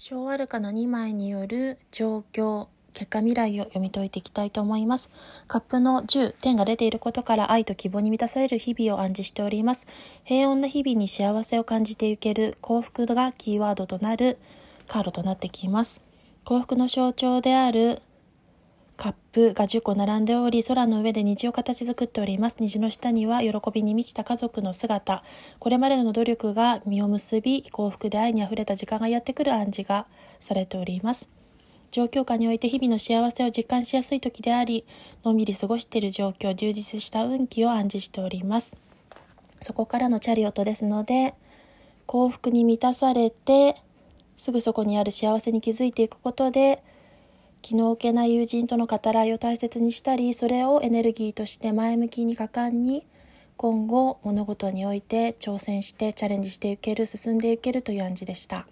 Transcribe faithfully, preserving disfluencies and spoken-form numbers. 小アルカのにまいによる状況、結果、未来を読み解いていきたいと思います。カップのじゅう、点が出ていることから愛と希望に満たされる日々を暗示しております。平穏な日々に幸せを感じていける幸福がキーワードとなるカードとなってきます。幸福の象徴であるカップがじゅっこ並んでおり、空の上で虹を形作っております。虹の下には喜びに満ちた家族の姿、これまでの努力が実を結び、幸福で愛にあふれた時間がやってくる暗示がされております。状況下において日々の幸せを実感しやすい時であり、のんびり過ごしている状況、充実した運気を暗示しております。そこからのチャリオットですので、幸福に満たされてすぐそこにある幸せに気づいていくことで、気の置けない友人との語らいを大切にしたり、それをエネルギーとして前向きに果敢に今後物事において挑戦してチャレンジしていける、進んでいけるという暗示でした。